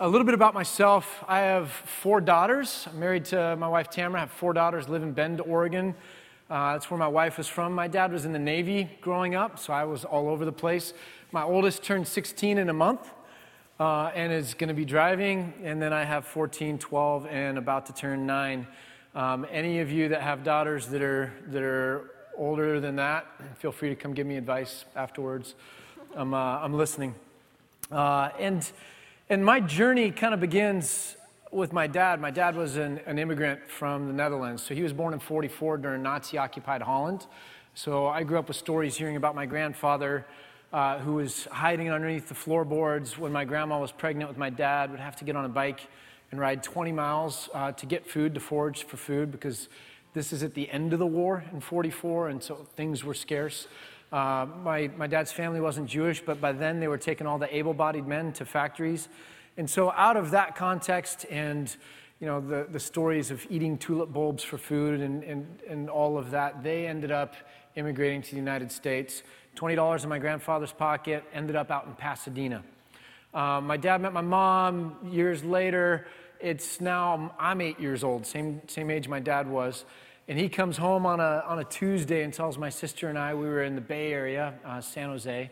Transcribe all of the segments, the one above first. A little bit about myself. I have 4 daughters. I'm married to my wife, Tamara. I have 4 daughters, live in Bend, Oregon. That's where my wife was from. My dad was in the Navy growing up, so I was all over the place. My oldest turned 16 in a month and is going to be driving. And then I have 14, 12, and about to turn 9. Any of you that have daughters that are older than that, feel free to come give me advice afterwards. I'm listening. And my journey kind of begins with my dad. My dad was an immigrant from the Netherlands. So he was born in 1944 during Nazi-occupied Holland. So I grew up with stories hearing about my grandfather who was hiding underneath the floorboards when my grandma was pregnant with my dad, would have to get on a bike and ride 20 miles to get food, to forage for food, because this is at the end of the war in 1944, and so things were scarce. My dad's family wasn't Jewish, but by then they were taking all the able-bodied men to factories. And so out of that context and, you know, the stories of eating tulip bulbs for food and all of that, they ended up immigrating to the United States. $20 in my grandfather's pocket, ended up out in Pasadena. My dad met my mom years later. It's now, I'm 8 years old, same age my dad was. And he comes home on a Tuesday and tells my sister and I, we were in the Bay Area, San Jose,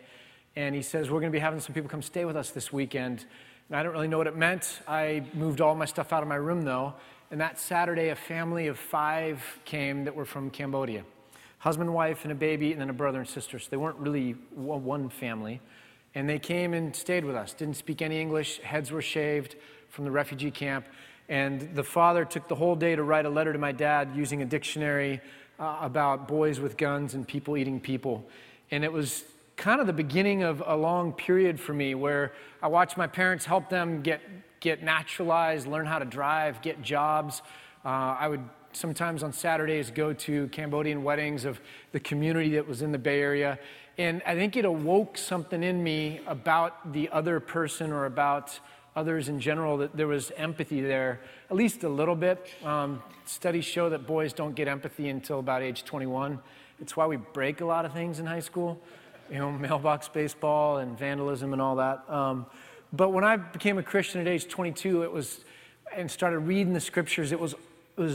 and he says, we're going to be having some people come stay with us this weekend. And I don't really know what it meant. I moved all my stuff out of my room, though. And that Saturday, a family of 5 came that were from Cambodia. Husband, wife, and a baby, and then a brother and sister. So they weren't really one family. And they came and stayed with us. Didn't speak any English. Heads were shaved from the refugee camp. And the father took the whole day to write a letter to my dad using a dictionary about boys with guns and people eating people. And it was kind of the beginning of a long period for me where I watched my parents help them get naturalized, learn how to drive, get jobs. I would sometimes on Saturdays go to Cambodian weddings of the community that was in the Bay Area. And I think it awoke something in me about the other person or about others in general, that there was empathy there, at least a little bit. Studies show that boys don't get empathy until about age 21. It's why we break a lot of things in high school, you know, mailbox baseball and vandalism and all that. But when I became a Christian at age 22, it was, and started reading the scriptures, it was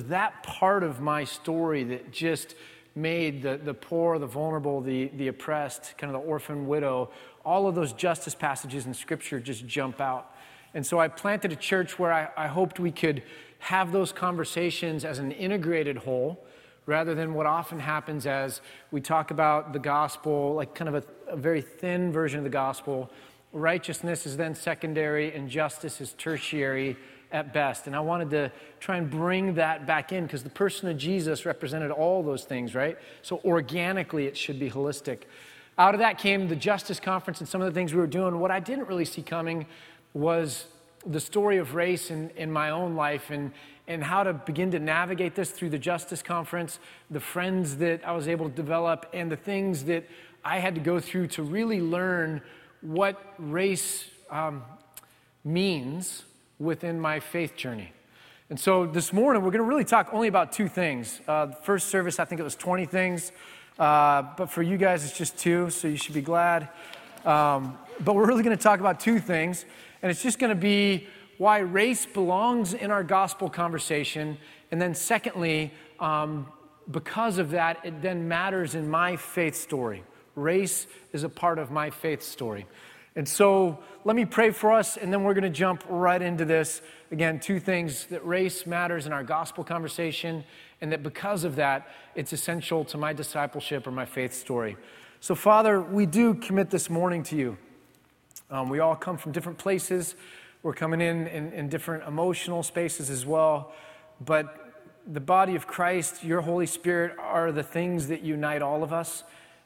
that part of my story that just made the poor, the vulnerable, the oppressed, kind of the orphan, widow, all of those justice passages in scripture just jump out. And so I planted a church where I hoped we could have those conversations as an integrated whole, rather than what often happens as we talk about the gospel, like kind of a very thin version of the gospel. Righteousness is then secondary, and justice is tertiary at best. And I wanted to try and bring that back in, because the person of Jesus represented all those things, right? So organically, it should be holistic. Out of that came the Justice Conference and some of the things we were doing. What I didn't really see coming was the story of race in my own life and how to begin to navigate this through the Justice Conference, the friends that I was able to develop, and the things that I had to go through to really learn what race means within my faith journey. And so this morning, we're going to really talk only about 2 things. The first service, I think it was 20 things, but for you guys, it's just 2, so you should be glad. But we're really going to talk about 2 things, and it's just going to be why race belongs in our gospel conversation, and then secondly, because of that, it then matters in my faith story. Race is a part of my faith story. And so let me pray for us, and then we're going to jump right into this. Again, 2 things, that race matters in our gospel conversation, and that because of that, it's essential to my discipleship or my faith story. So, Father, we do commit this morning to you. We all come from different places. We're coming in different emotional spaces as well. But the body of Christ, your Holy Spirit, are the things that unite all of us,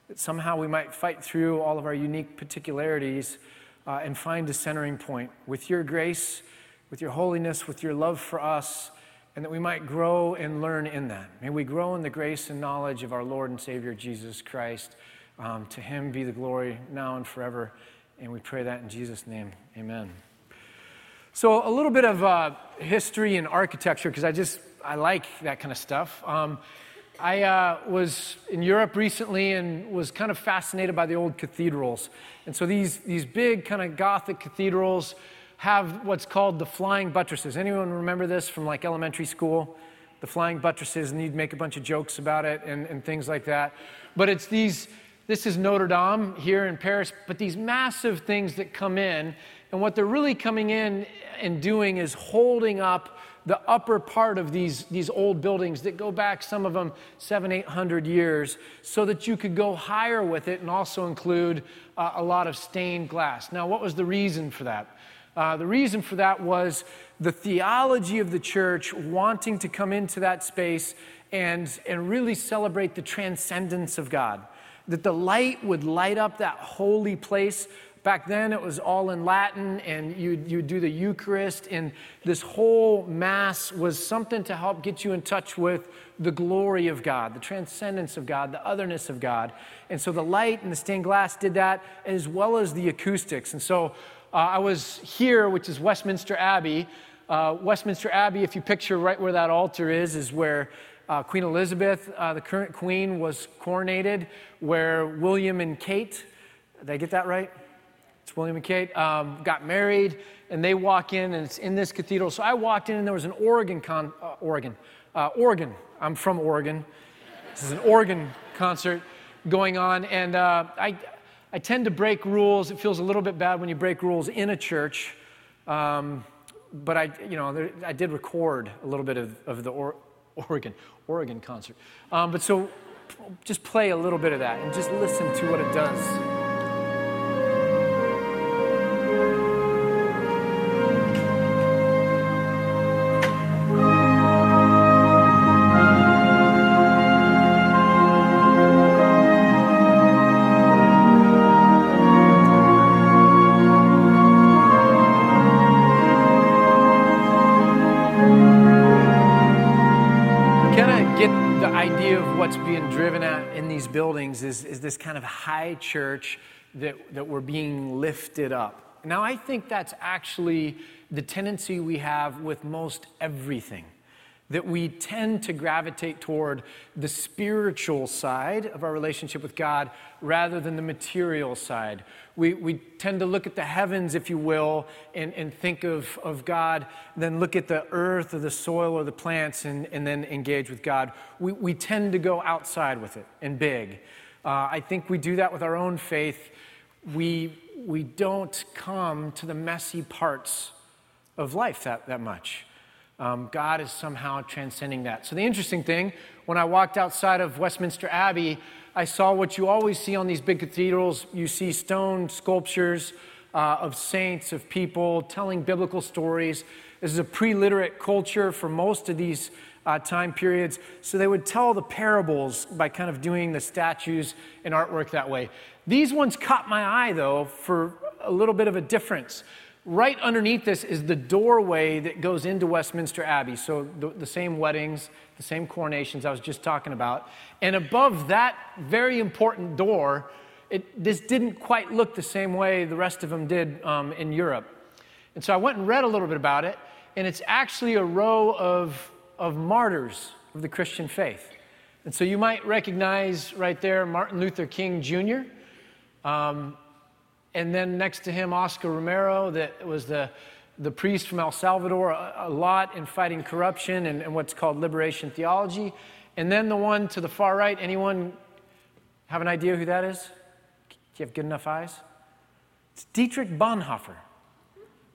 that somehow we might fight through all of our unique particularities and find a centering point with your grace, with your holiness, with your love for us, and that we might grow and learn in that. May we grow in the grace and knowledge of our Lord and Savior, Jesus Christ. To him be the glory now and forever, and we pray that in Jesus' name, amen. So a little bit of history and architecture, because I like that kind of stuff. I was in Europe recently and was kind of fascinated by the old cathedrals. And so these big kind of Gothic cathedrals have what's called the flying buttresses. Anyone remember this from like elementary school? The flying buttresses, and you'd make a bunch of jokes about it and things like that. But it's these, this is Notre Dame here in Paris, but these massive things that come in, and what they're really coming in and doing is holding up the upper part of these old buildings that go back, some of them, 700-800 years, so that you could go higher with it and also include a lot of stained glass. Now, what was the reason for that? The reason for that was the theology of the church wanting to come into that space and really celebrate the transcendence of God, that the light would light up that holy place. Back then, it was all in Latin, and you'd do the Eucharist, and this whole Mass was something to help get you in touch with the glory of God, the transcendence of God, the otherness of God. And so the light and the stained glass did that, as well as the acoustics. And so I was here, which is Westminster Abbey. Westminster Abbey, if you picture right where that altar is where Queen Elizabeth, the current queen, was coronated, where William and Kate, did I get that right? It's William and Kate, got married, and they walk in, and it's in this cathedral. So I walked in, and there was an Oregon. I'm from Oregon. This is an Oregon concert going on, and I tend to break rules. It feels a little bit bad when you break rules in a church, but I did record a little bit of the Oregon concert. But so just play a little bit of that, and just listen to what it does. What's being driven at in these buildings is this kind of high church that we're being lifted up. Now, I think that's actually the tendency we have with most everything, that we tend to gravitate toward the spiritual side of our relationship with God rather than the material side. We tend to look at the heavens, if you will, and think of God, then look at the earth or the soil or the plants and then engage with God. We tend to go outside with it and big. I think we do that with our own faith. We don't come to the messy parts of life that much. God is somehow transcending that. So the interesting thing, when I walked outside of Westminster Abbey, I saw what you always see on these big cathedrals. You see stone sculptures of saints, of people telling biblical stories. This is a pre-literate culture for most of these time periods. So they would tell the parables by kind of doing the statues and artwork that way. These ones caught my eye, though, for a little bit of a difference. Right underneath this is the doorway that goes into Westminster Abbey. So the same weddings, the same coronations I was just talking about. And above that very important door, this didn't quite look the same way the rest of them did in Europe. And so I went and read a little bit about it, and it's actually a row of martyrs of the Christian faith. And so you might recognize right there Martin Luther King, Jr., and then next to him, Oscar Romero, that was the priest from El Salvador, a lot in fighting corruption and what's called liberation theology. And then the one to the far right, anyone have an idea who that is? Do you have good enough eyes? It's Dietrich Bonhoeffer.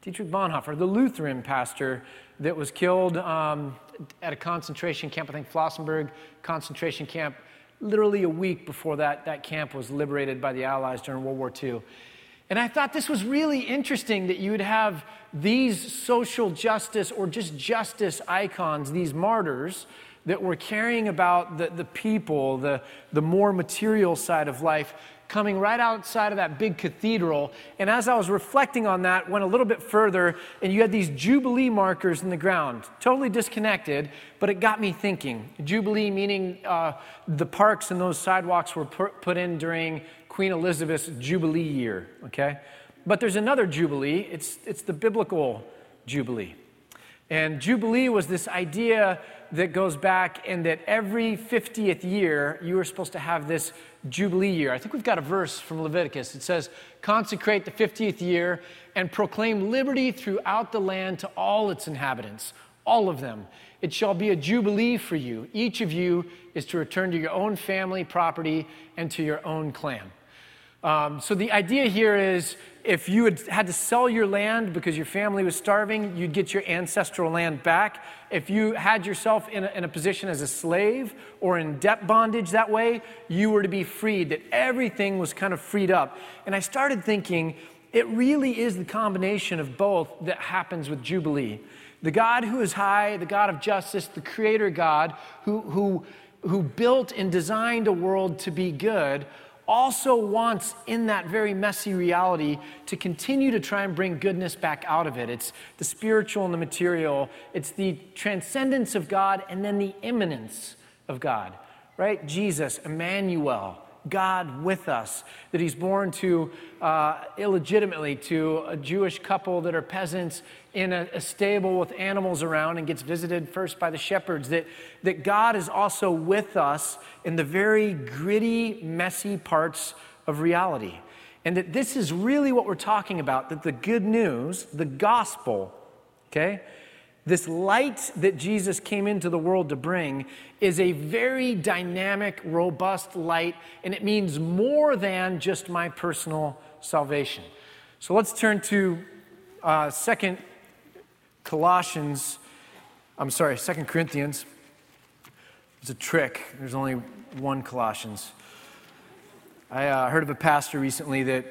Dietrich Bonhoeffer, the Lutheran pastor that was killed at a concentration camp, I think Flossenburg concentration camp, literally a week before that camp was liberated by the Allies during World War II. And I thought this was really interesting that you would have these social justice or just justice icons, these martyrs that were caring about the people, the more material side of life, coming right outside of that big cathedral. And as I was reflecting on that, went a little bit further, and you had these Jubilee markers in the ground, totally disconnected, but it got me thinking. Jubilee meaning the parks and those sidewalks were put in during Queen Elizabeth's Jubilee year, okay? But there's another Jubilee. It's the biblical Jubilee. And Jubilee was this idea that goes back and that every 50th year, you were supposed to have this Jubilee year. I think we've got a verse from Leviticus. It says, consecrate the 50th year and proclaim liberty throughout the land to all its inhabitants, all of them. It shall be a Jubilee for you. Each of you is to return to your own family, property, and to your own clan. So the idea here is if you had to sell your land because your family was starving, you'd get your ancestral land back. If you had yourself in a position as a slave or in debt bondage that way, you were to be freed, that everything was kind of freed up. And I started thinking, it really is the combination of both that happens with Jubilee. The God who is high, the God of justice, the creator God who built and designed a world to be good, also wants in that very messy reality to continue to try and bring goodness back out of it. It's the spiritual and the material. It's the transcendence of God and then the immanence of God, right? Jesus, Emmanuel, God with us, that he's born to illegitimately to a Jewish couple that are peasants in a stable with animals around and gets visited first by the shepherds, that God is also with us in the very gritty, messy parts of reality. And that this is really what we're talking about, that the good news, the gospel, okay, this light that Jesus came into the world to bring is a very dynamic, robust light, and it means more than just my personal salvation. So let's turn to 2 Corinthians. It's a trick. There's only one Colossians. I heard of a pastor recently that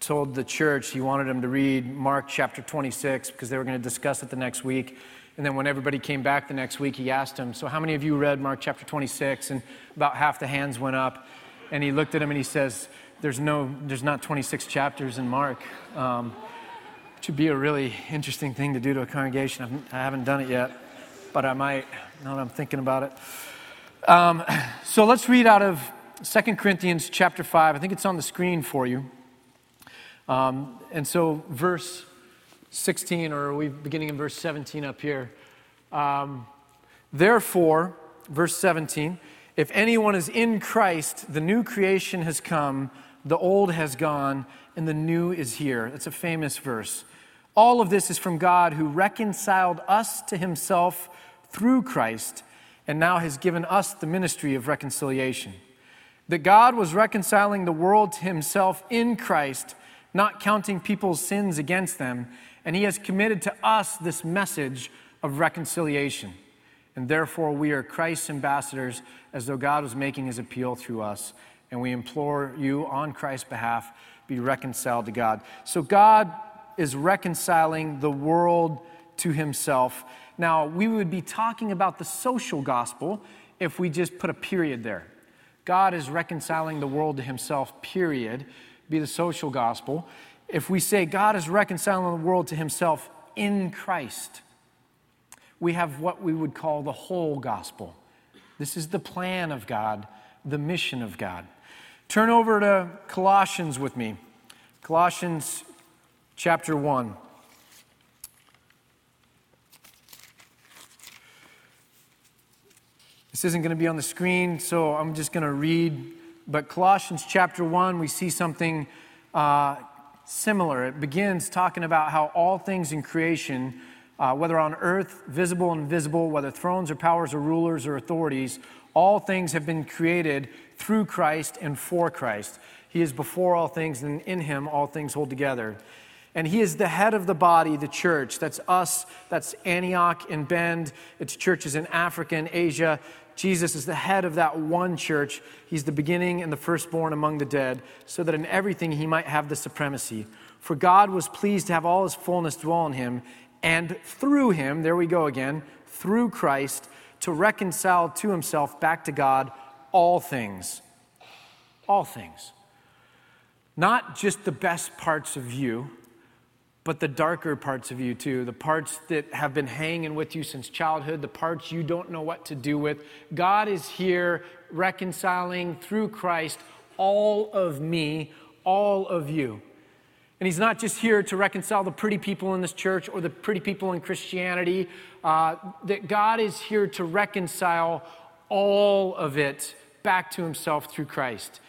told the church he wanted them to read Mark chapter 26 because they were going to discuss it the next week. And then when everybody came back the next week, he asked them, so how many of you read Mark chapter 26? And about half the hands went up. And he looked at them and he says, there's not 26 chapters in Mark. Which would be a really interesting thing to do to a congregation. I haven't done it yet, but I might, now that I'm thinking about it. So let's read out of 2 Corinthians chapter 5. I think it's on the screen for you. And so verse 16, or are we beginning in verse 17 up here? Therefore, verse 17, if anyone is in Christ, the new creation has come, the old has gone, and the new is here. That's a famous verse. All of this is from God who reconciled us to himself through Christ, and now has given us the ministry of reconciliation. That God was reconciling the world to himself in Christ, not counting people's sins against them, and he has committed to us this message of reconciliation. And therefore we are Christ's ambassadors, as though God was making his appeal through us. And we implore you on Christ's behalf, be reconciled to God. So God is reconciling the world to himself. Now, we would be talking about the social gospel if we just put a period there. God is reconciling the world to himself, period. Be the social gospel. If we say God is reconciling the world to himself in Christ, we have what we would call the whole gospel. This is the plan of God, the mission of God. Turn over to Colossians with me. Colossians chapter 1. This isn't going to be on the screen, so I'm just going to read. But Colossians chapter 1, we see something similar. It begins talking about how all things in creation, whether on earth, visible and invisible, whether thrones or powers or rulers or authorities, all things have been created through Christ and for Christ. He is before all things, and in him all things hold together. And he is the head of the body, the church. That's us. That's Antioch and Bend. It's churches in Africa and Asia. Jesus is the head of that one church. He's the beginning and the firstborn among the dead, so that in everything he might have the supremacy. For God was pleased to have all his fullness dwell in him, and through him, there we go again, through Christ, to reconcile to himself back to God all things. All things. Not just the best parts of you, but the darker parts of you too, the parts that have been hanging with you since childhood, the parts you don't know what to do with. God is here reconciling through Christ all of me, all of you. And he's not just here to reconcile the pretty people in this church or the pretty people in Christianity. That God is here to reconcile all of it back to himself through Christ.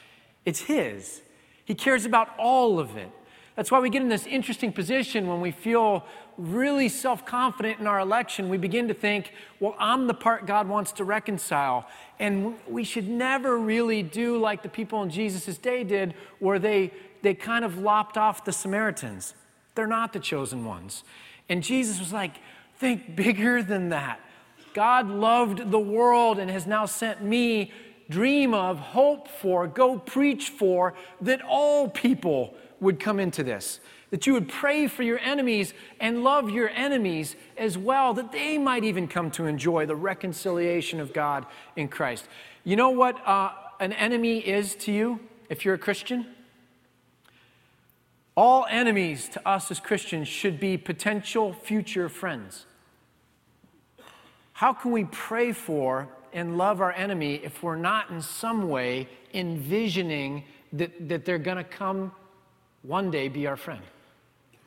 It's his. He cares about all of it. That's why we get in this interesting position when we feel really self-confident in our election. We begin to think, well, I'm the part God wants to reconcile. And we should never really do like the people in Jesus' day did, where they kind of lopped off the Samaritans. They're not the chosen ones. And Jesus was like, think bigger than that. God loved the world and has now sent me, dream of, hope for, go preach for, that all people would come into this, that you would pray for your enemies and love your enemies as well, that they might even come to enjoy the reconciliation of God in Christ. You know what an enemy is to you if you're a Christian? All enemies to us as Christians should be potential future friends. How can we pray for and love our enemy if we're not in some way envisioning that they're going to come one day be our friend?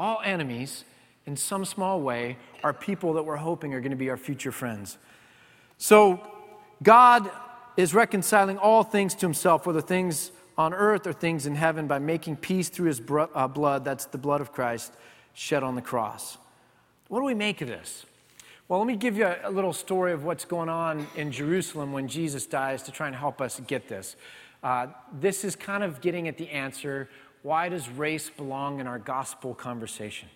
All enemies, in some small way, are people that we're hoping are going to be our future friends. So God is reconciling all things to himself, whether things on earth or things in heaven, by making peace through his blood, that's the blood of Christ, shed on the cross. What do we make of this? Well, let me give you a little story of what's going on in Jerusalem when Jesus dies to try and help us get this. This is kind of getting at the answer. Why does race belong in our gospel conversation?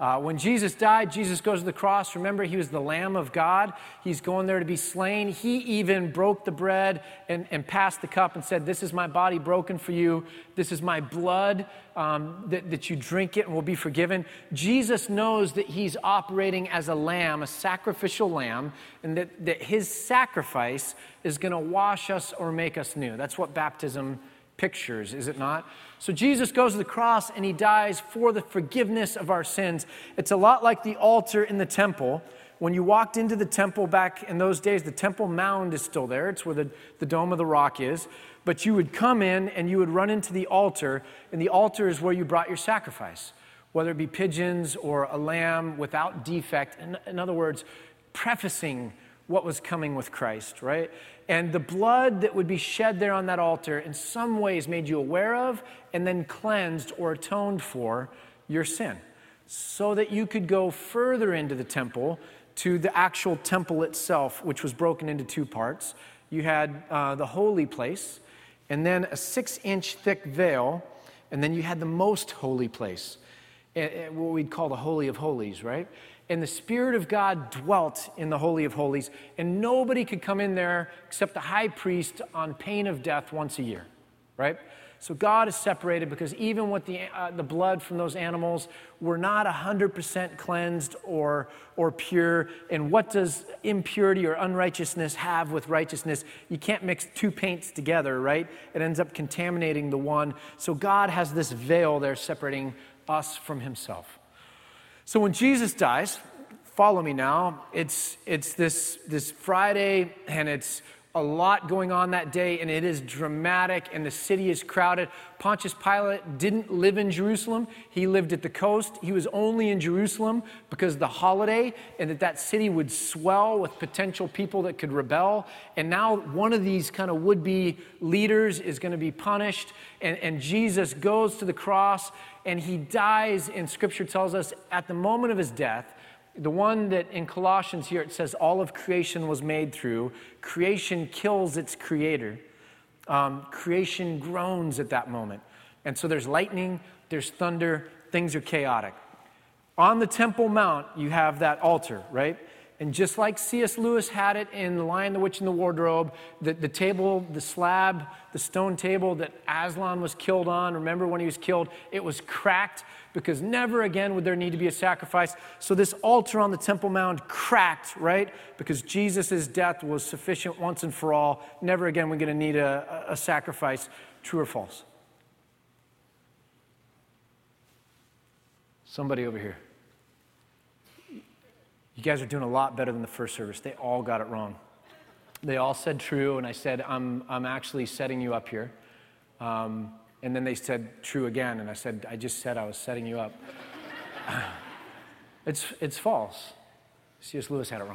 When Jesus died, Jesus goes to the cross. Remember, he was the Lamb of God. He's going there to be slain. He even broke the bread and passed the cup and said, this is my body broken for you. This is my blood that you drink it and will be forgiven. Jesus knows that he's operating as a lamb, a sacrificial lamb, and that his sacrifice is going to wash us or make us new. That's what baptism is. Pictures, is it not? So Jesus goes to the cross and he dies for the forgiveness of our sins. It's a lot like the altar in the temple. When you walked into the temple back in those days, the temple mound is still there. It's where the dome of the rock is. But you would come in and you would run into the altar, and the altar is where you brought your sacrifice, whether it be pigeons or a lamb without defect. In other words, prefacing what was coming with Christ, right? And the blood that would be shed there on that altar in some ways made you aware of and then cleansed or atoned for your sin so that you could go further into the temple to the actual temple itself, which was broken into two parts. You had the holy place and then a 6-inch thick veil, and then you had the most holy place, what we'd call the Holy of Holies, right? And the Spirit of God dwelt in the Holy of Holies, and nobody could come in there except the high priest on pain of death once a year, right? So God is separated because even with the blood from those animals, we're not 100% cleansed or pure. And what does impurity or unrighteousness have with righteousness? You can't mix two paints together, right? It ends up contaminating the one. So God has this veil there separating us from himself. So when Jesus dies, follow me now, it's this Friday, and it's a lot going on that day, and it is dramatic, and the city is crowded. Pontius Pilate didn't live in Jerusalem. He lived at the coast. He was only in Jerusalem because of the holiday, and that city would swell with potential people that could rebel. And now one of these kind of would-be leaders is going to be punished, and Jesus goes to the cross, and he dies, and Scripture tells us, at the moment of his death, the one that in Colossians here it says all of creation was made through, creation kills its creator. Creation groans at that moment. And so there's lightning, there's thunder, things are chaotic. On the Temple Mount, you have that altar, right? And just like C.S. Lewis had it in The Lion, the Witch, and the Wardrobe, the table, the slab, the stone table that Aslan was killed on, remember when he was killed, it was cracked because never again would there need to be a sacrifice. So this altar on the Temple Mount cracked, right? Because Jesus' death was sufficient once and for all. Never again we're going to need a sacrifice. True or false? Somebody over here. You guys are doing a lot better than the first service. They all got it wrong. They all said true, and I said, I'm actually setting you up here. And then they said, true again. And I said, I just said I was setting you up. It's false. C.S. Lewis had it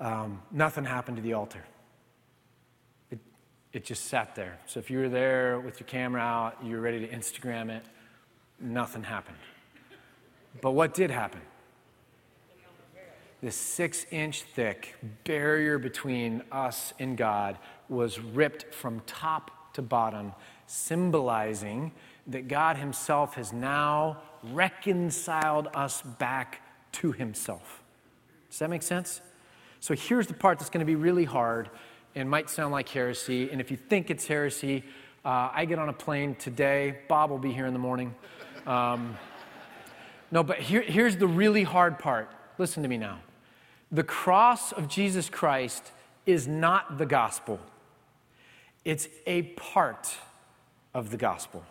wrong. Nothing happened to the altar. It just sat there. So if you were there with your camera out, you were ready to Instagram it, nothing happened. But what did happen? This 6-inch thick barrier between us and God was ripped from top to bottom, symbolizing that God himself has now reconciled us back to himself. Does that make sense? So here's the part that's going to be really hard and might sound like heresy. And if you think it's heresy, I get on a plane today. Bob will be here in the morning. No, but here's the really hard part. Listen to me now. The cross of Jesus Christ is not the gospel. It's a part of the gospel.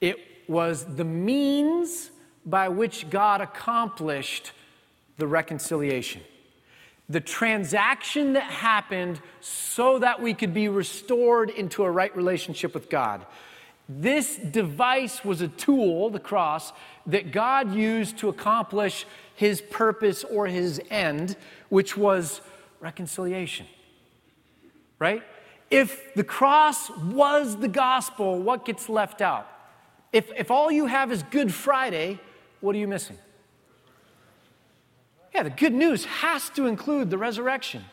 It was the means by which God accomplished the reconciliation. The transaction that happened so that we could be restored into a right relationship with God. This device was a tool, the cross, that God used to accomplish his purpose or his end, which was reconciliation, right? If the cross was the gospel, what gets left out? If all you have is Good Friday, what are you missing? Yeah, the good news has to include the resurrection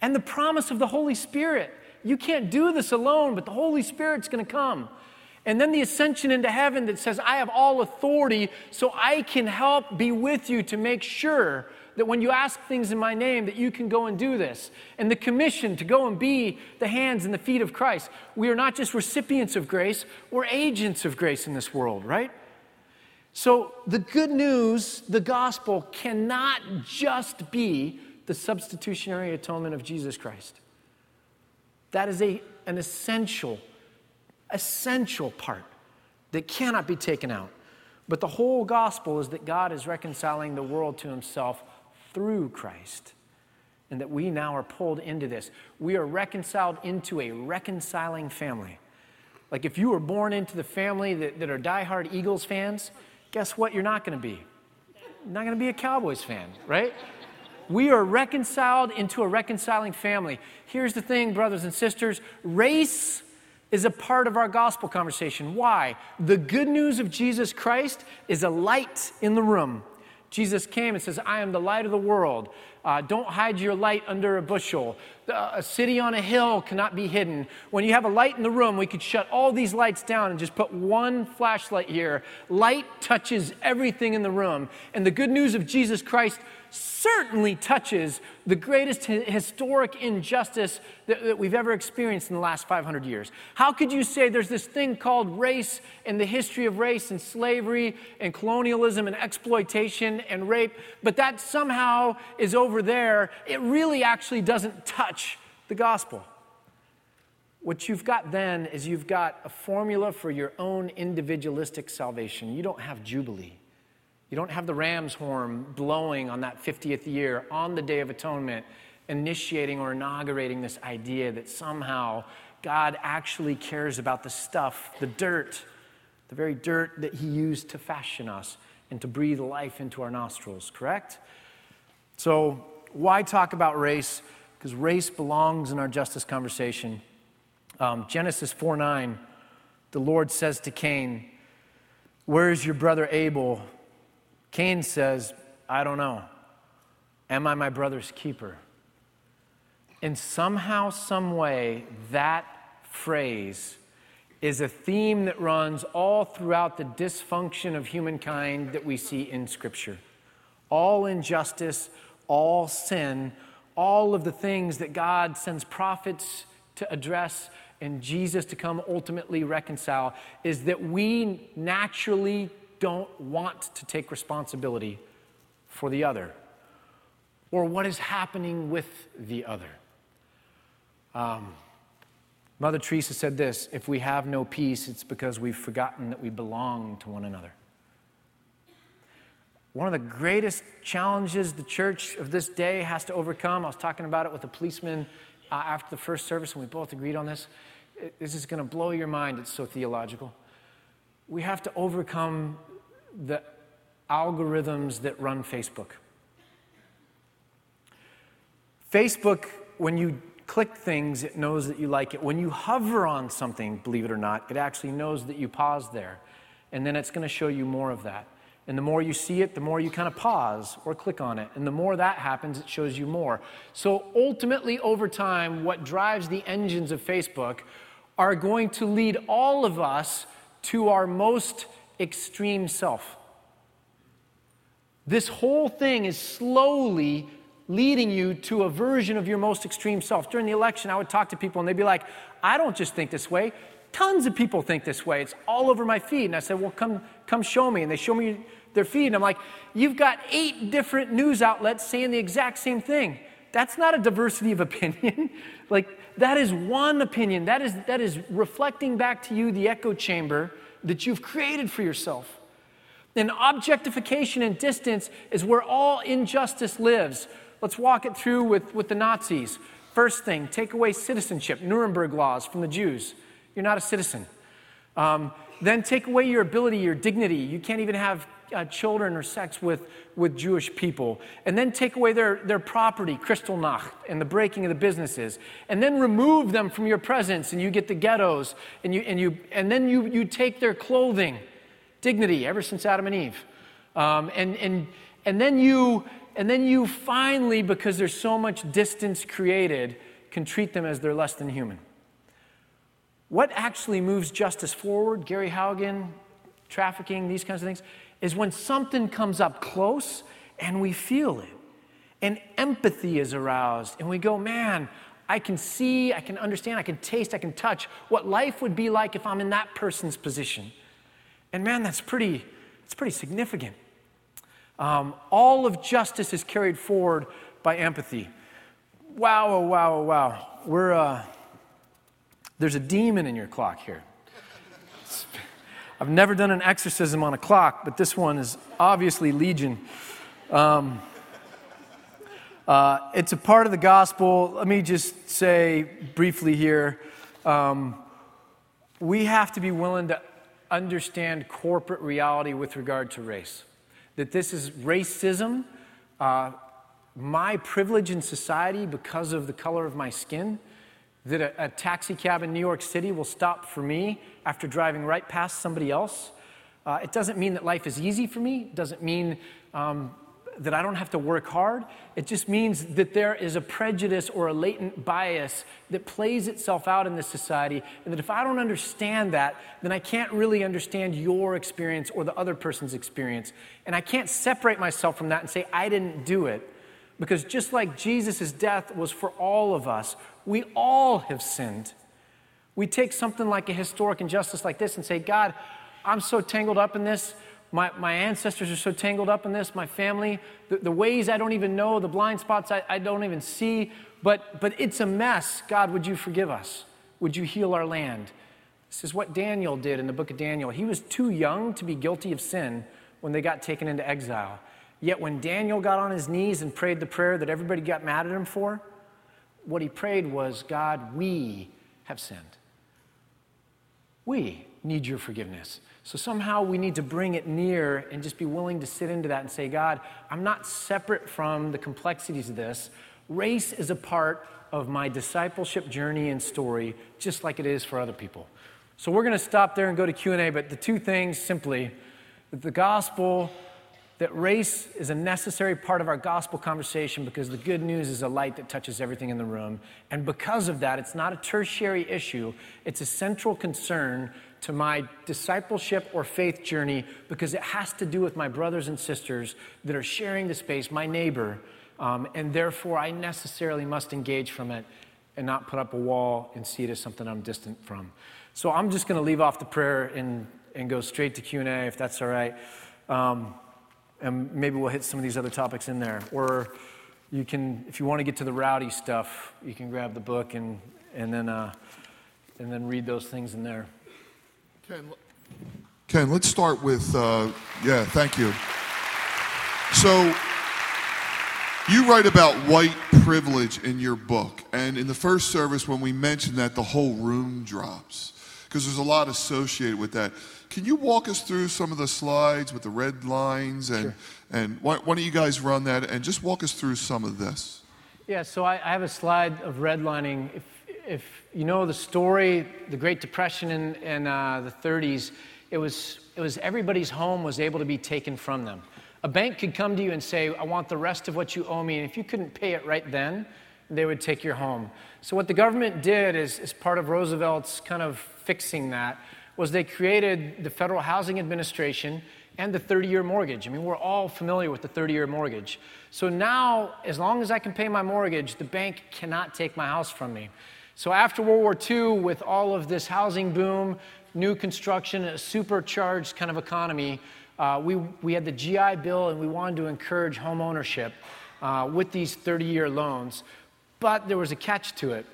and the promise of the Holy Spirit. You can't do this alone, but the Holy Spirit's going to come. And then the ascension into heaven that says, I have all authority, so I can help be with you to make sure that when you ask things in my name, that you can go and do this. And the commission to go and be the hands and the feet of Christ. We are not just recipients of grace, we're agents of grace in this world, right? So the good news, the gospel, cannot just be the substitutionary atonement of Jesus Christ. That is an essential part that cannot be taken out. But the whole gospel is that God is reconciling the world to himself through Christ, and that we now are pulled into this. We are reconciled into a reconciling family. Like if you were born into the family that are diehard Eagles fans, guess what you're not going to be? You're not going to be a Cowboys fan, right? We are reconciled into a reconciling family. Here's the thing, brothers and sisters. Race is a part of our gospel conversation. Why? The good news of Jesus Christ is a light in the room. Jesus came and says, I am the light of the world. Don't hide your light under a bushel. A city on a hill cannot be hidden. When you have a light in the room, we could shut all these lights down and just put one flashlight here. Light touches everything in the room. And the good news of Jesus Christ certainly touches the greatest historic injustice that we've ever experienced in the last 500 years. How could you say there's this thing called race and the history of race and slavery and colonialism and exploitation and rape, but that somehow is over there? It really actually doesn't touch the gospel. What you've got then is you've got a formula for your own individualistic salvation. You don't have Jubilee. You don't have the ram's horn blowing on that 50th year on the Day of Atonement, initiating or inaugurating this idea that somehow God actually cares about the stuff, the dirt, the very dirt that he used to fashion us and to breathe life into our nostrils, correct? So why talk about race? Because race belongs in our justice conversation. Genesis 4:9, the Lord says to Cain, where is your brother Abel? Cain says, I don't know. Am I my brother's keeper? And somehow, some way, that phrase is a theme that runs all throughout the dysfunction of humankind that we see in Scripture. All injustice, all sin, all of the things that God sends prophets to address and Jesus to come ultimately reconcile is that we naturally don't want to take responsibility for the other or what is happening with the other. Mother Teresa said this, if we have no peace, it's because we've forgotten that we belong to one another. One of the greatest challenges the church of this day has to overcome, I was talking about it with a policeman after the first service, and we both agreed on this, This is going to blow your mind. It's so theological. We have to overcome the algorithms that run Facebook. Facebook, when you click things, it knows that you like it. When you hover on something, believe it or not, it actually knows that you paused there. And then it's going to show you more of that. And the more you see it, the more you kind of pause or click on it. And the more that happens, it shows you more. So ultimately, over time, what drives the engines of Facebook are going to lead all of us to our most extreme self. This whole thing is slowly leading you to a version of your most extreme self. During the election, I would talk to people, and they'd be like, I don't just think this way. Tons of people think this way. It's all over my feed. And I said, well, come show me. And they show me their feed. And I'm like, you've got 8 different news outlets saying the exact same thing. That's not a diversity of opinion. Like, that is one opinion. That is reflecting back to you the echo chamber that you've created for yourself. And objectification and distance is where all injustice lives. Let's walk it through with the Nazis. First thing, take away citizenship, Nuremberg laws from the Jews. You're not a citizen. Then take away your ability, your dignity. You can't even have children or sex with Jewish people. And then take away their property, Kristallnacht, and the breaking of the businesses. And then remove them from your presence, and you get the ghettos. And then you take their clothing, dignity, ever since Adam and Eve. And then you finally, because there's so much distance created, can treat them as they're less than human. What actually moves justice forward, Gary Haugen, trafficking, these kinds of things, is when something comes up close and we feel it. And empathy is aroused. And we go, man, I can see, I can understand, I can taste, I can touch what life would be like if I'm in that person's position. And man, that's pretty significant. All of justice is carried forward by empathy. Wow, oh, wow, oh, wow. There's a demon in your clock here. I've never done an exorcism on a clock, but this one is obviously legion. It's a part of the gospel. Let me just say briefly here, we have to be willing to understand corporate reality with regard to race. That this is racism, my privilege in society because of the color of my skin, that a taxi cab in New York City will stop for me after driving right past somebody else. It doesn't mean that life is easy for me. It doesn't mean that I don't have to work hard. It just means that there is a prejudice or a latent bias that plays itself out in this society, and that if I don't understand that, then I can't really understand your experience or the other person's experience. And I can't separate myself from that and say, I didn't do it. Because just like Jesus' death was for all of us, we all have sinned. We take something like a historic injustice like this and say, God, I'm so tangled up in this. My ancestors are so tangled up in this. My family, the ways I don't even know, the blind spots I don't even see. But it's a mess. God, would you forgive us? Would you heal our land? This is what Daniel did in the book of Daniel. He was too young to be guilty of sin when they got taken into exile. Yet when Daniel got on his knees and prayed the prayer that everybody got mad at him for, what he prayed was, God, we have sinned. We need your forgiveness. So somehow we need to bring it near and just be willing to sit into that and say, God, I'm not separate from the complexities of this. Race is a part of my discipleship journey and story, just like it is for other people. So we're going to stop there and go to Q&A, but the two things simply, that the gospel, that race is a necessary part of our gospel conversation because the good news is a light that touches everything in the room. And because of that, it's not a tertiary issue. It's a central concern to my discipleship or faith journey because it has to do with my brothers and sisters that are sharing the space, my neighbor, and therefore I necessarily must engage from it and not put up a wall and see it as something I'm distant from. So I'm just going to leave off the prayer and go straight to Q&A if that's all right. And maybe we'll hit some of these other topics in there. Or you can, if you want to get to the rowdy stuff, you can grab the book and then read those things in there. Ken, let's start with, yeah, thank you. So you write about white privilege in your book. And in the first service, when we mentioned that, the whole room drops, because there's a lot associated with that. Can you walk us through some of the slides with the red lines? And, sure. And why don't you guys run that and just walk us through some of this? Yeah, so I have a slide of redlining. If you know the story, the Great Depression in the 30s, it was everybody's home was able to be taken from them. A bank could come to you and say, I want the rest of what you owe me. And if you couldn't pay it right then, they would take your home. So what the government did is part of Roosevelt's kind of fixing that, was they created the Federal Housing Administration and the 30-year mortgage. I mean, we're all familiar with the 30-year mortgage. So now, as long as I can pay my mortgage, the bank cannot take my house from me. So after World War II, with all of this housing boom, new construction, a supercharged kind of economy, we had the GI Bill, and we wanted to encourage home ownership with these 30-year loans. But there was a catch to it.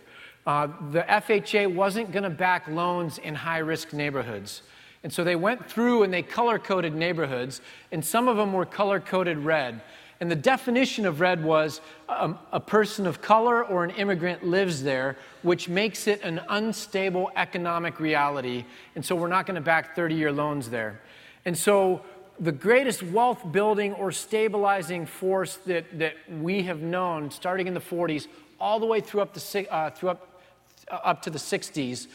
The FHA wasn't going to back loans in high-risk neighborhoods. And so they went through and they color-coded neighborhoods, and some of them were color-coded red. And the definition of red was a person of color or an immigrant lives there, which makes it an unstable economic reality. And so we're not going to back 30-year loans there. And so the greatest wealth building or stabilizing force that we have known, starting in the 40s, all the way through up to the 60s,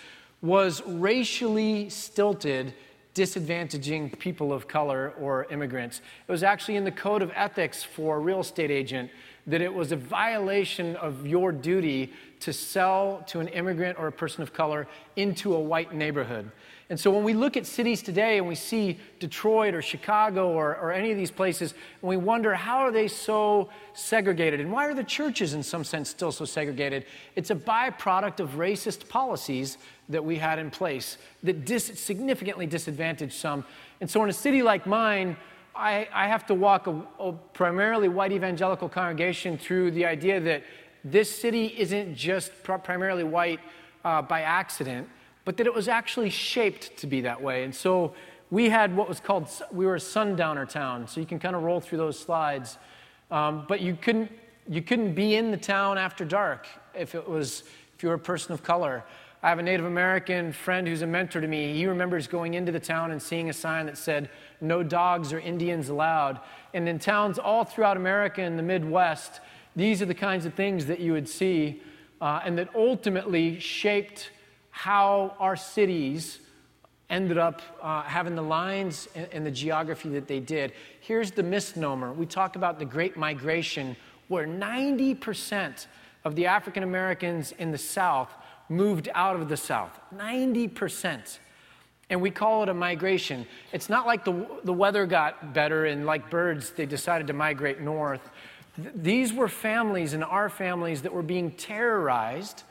was racially stilted, disadvantaging people of color or immigrants. It was actually in the code of ethics for a real estate agent that it was a violation of your duty to sell to an immigrant or a person of color into a white neighborhood. And so when we look at cities today and we see Detroit or Chicago or any of these places, and we wonder, how are they so segregated? And why are the churches, in some sense, still so segregated? It's a byproduct of racist policies that we had in place that significantly disadvantaged some. And so in a city like mine, I have to walk a primarily white evangelical congregation through the idea that this city isn't just primarily white by accident, but that it was actually shaped to be that way. And so we had what was called, we were a sundowner town, so you can kind of roll through those slides. But you couldn't be in the town after dark if you were a person of color. I have a Native American friend who's a mentor to me. He remembers going into the town and seeing a sign that said, "No dogs or Indians allowed." And in towns all throughout America and the Midwest, these are the kinds of things that you would see and that ultimately shaped how our cities ended up having the lines and the geography that they did. Here's the misnomer. We talk about the Great Migration, where 90% of the African Americans in the South moved out of the South, 90%. And we call it a migration. It's not like the weather got better and like birds, they decided to migrate north. These were families and our families that were being terrorized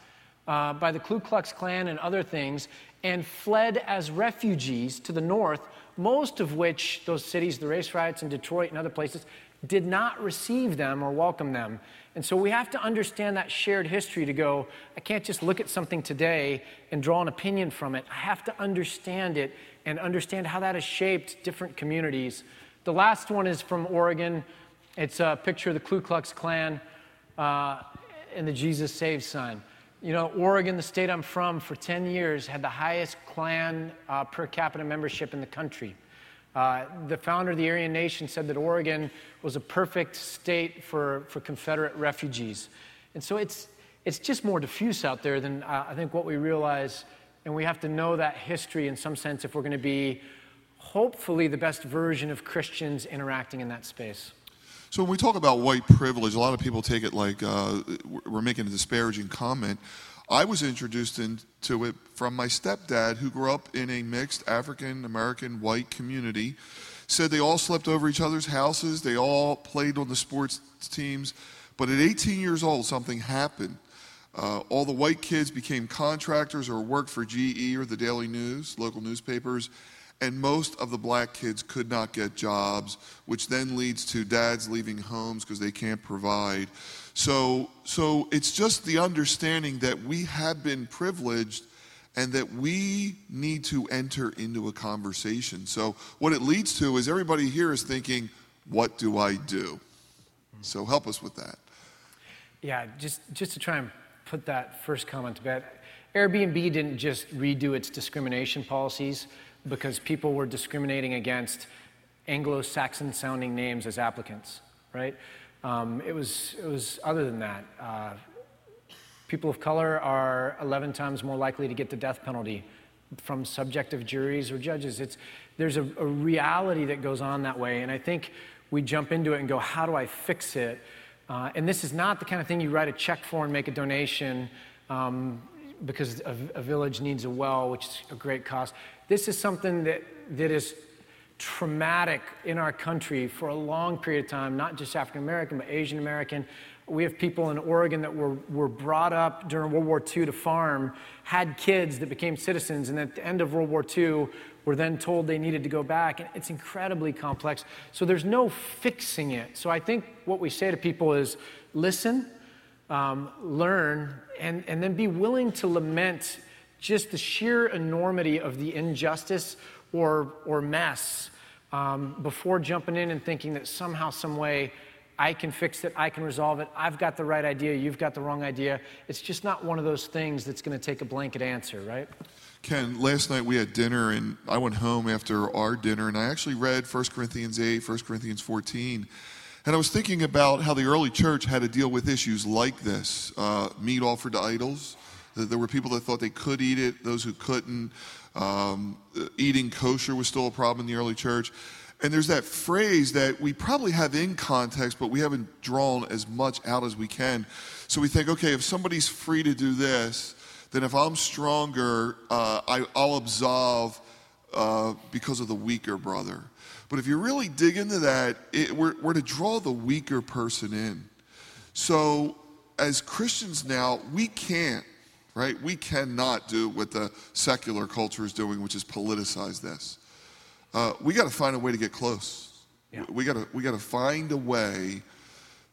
by the Ku Klux Klan and other things, and fled as refugees to the north, most of which those cities, the race riots in Detroit and other places, did not receive them or welcome them. And so we have to understand that shared history to go, I can't just look at something today and draw an opinion from it. I have to understand it and understand how that has shaped different communities. The last one is from Oregon. It's a picture of the Ku Klux Klan and the Jesus Saves sign. You know, Oregon, the state I'm from, for 10 years had the highest Klan per capita membership in the country. The founder of the Aryan Nation said that Oregon was a perfect state for Confederate refugees. And so it's just more diffuse out there than I think what we realize, and we have to know that history in some sense if we're going to be hopefully the best version of Christians interacting in that space. So when we talk about white privilege, a lot of people take it like we're making a disparaging comment. I was introduced into it from my stepdad, who grew up in a mixed African-American white community, said they all slept over each other's houses, they all played on the sports teams, but at 18 years old, something happened. All the white kids became contractors or worked for GE or the Daily News, local newspapers, and most of the black kids could not get jobs, which then leads to dads leaving homes because they can't provide. So it's just the understanding that we have been privileged and that we need to enter into a conversation. So what it leads to is everybody here is thinking, what do I do? So help us with that. Yeah, just to try and put that first comment to bed, Airbnb didn't just redo its discrimination policies because people were discriminating against Anglo-Saxon sounding names as applicants, right? It was other than that. People of color are 11 times more likely to get the death penalty from subjective juries or judges. There's a reality that goes on that way, and I think we jump into it and go, how do I fix it? And this is not the kind of thing you write a check for and make a donation because a village needs a well, which is a great cause. This is something that is traumatic in our country for a long period of time, not just African American, but Asian American. We have people in Oregon that were brought up during World War II to farm, had kids that became citizens, and at the end of World War II were then told they needed to go back. And it's incredibly complex. So there's no fixing it. So I think what we say to people is listen, learn, and then be willing to lament just the sheer enormity of the injustice or mess before jumping in and thinking that somehow, some way, I can fix it, I can resolve it, I've got the right idea, you've got the wrong idea. It's just not one of those things that's going to take a blanket answer, right? Ken, last night we had dinner, and I went home after our dinner, and I actually read 1 Corinthians 8, 1 Corinthians 14, and I was thinking about how the early church had to deal with issues like this. Meat offered to idols. There were people that thought they could eat it, those who couldn't. Eating kosher was still a problem in the early church. And there's that phrase that we probably have in context, but we haven't drawn as much out as we can. So we think, okay, if somebody's free to do this, then if I'm stronger, I'll absolve because of the weaker brother. But if you really dig into that, we're to draw the weaker person in. So as Christians now, we can't. Right? We cannot do what the secular culture is doing, which is politicize this. We got to find a way to get close. Yeah. We got to find a way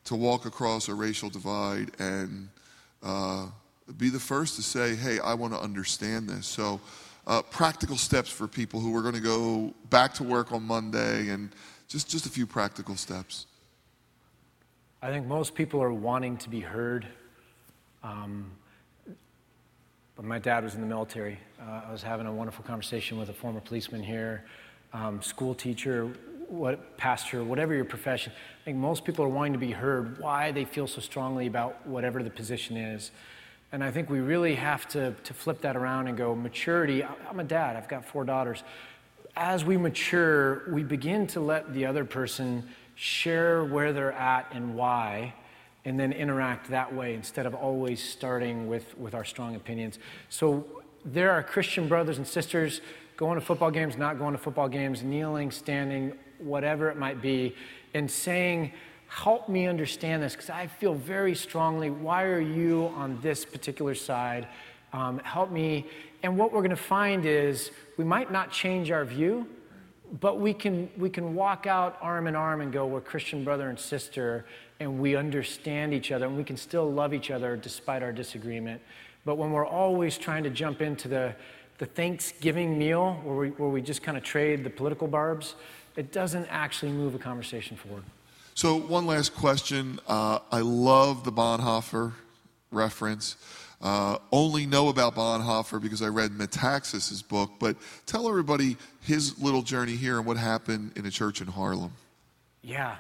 to walk across a racial divide and be the first to say, "Hey, I want to understand this." So, practical steps for people who are going to go back to work on Monday, and just a few practical steps. I think most people are wanting to be heard. When my dad was in the military, I was having a wonderful conversation with a former policeman here, school teacher, pastor, whatever your profession. I think most people are wanting to be heard why they feel so strongly about whatever the position is. And I think we really have to flip that around and go, maturity, I'm a dad, I've got 4 daughters. As we mature, we begin to let the other person share where they're at and why, and then interact that way instead of always starting with our strong opinions. So there are Christian brothers and sisters going to football games, not going to football games, kneeling, standing, whatever it might be, and saying, help me understand this, because I feel very strongly, why are you on this particular side? Help me. And what we're gonna find is we might not change our view, but we can walk out arm in arm and go, we're Christian brother and sister, and we understand each other, and we can still love each other despite our disagreement. But when we're always trying to jump into the Thanksgiving meal where we just kind of trade the political barbs, it doesn't actually move a conversation forward. So one last question. I love the Bonhoeffer reference. Only know about Bonhoeffer because I read Metaxas's book, but tell everybody his little journey here and what happened in a church in Harlem. Yeah.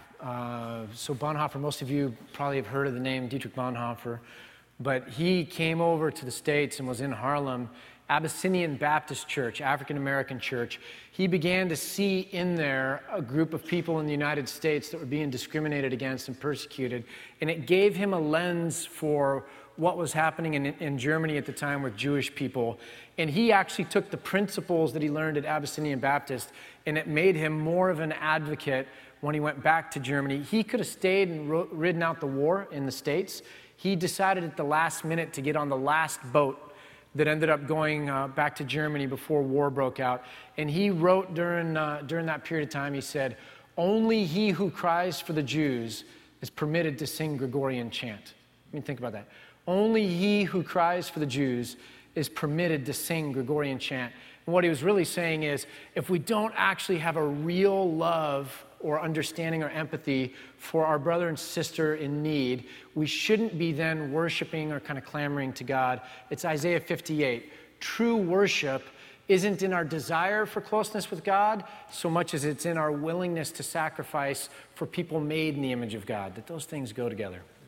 So Bonhoeffer, most of you probably have heard of the name Dietrich Bonhoeffer, but he came over to the States and was in Harlem, Abyssinian Baptist Church, African American church. He began to see in there a group of people in the United States that were being discriminated against and persecuted, and it gave him a lens for what was happening in Germany at the time with Jewish people. And he actually took the principles that he learned at Abyssinian Baptist, and it made him more of an advocate when he went back to Germany. He could have stayed and ridden out the war in the States. He decided at the last minute to get on the last boat that ended up going back to Germany before war broke out. And he wrote during that period of time, he said, only he who cries for the Jews is permitted to sing Gregorian chant. I mean, think about that. Only he who cries for the Jews is permitted to sing Gregorian chant. And what he was really saying is, if we don't actually have a real love or understanding or empathy for our brother and sister in need, we shouldn't be then worshiping or kind of clamoring to God. It's Isaiah 58. True worship isn't in our desire for closeness with God so much as it's in our willingness to sacrifice for people made in the image of God, that those things go together.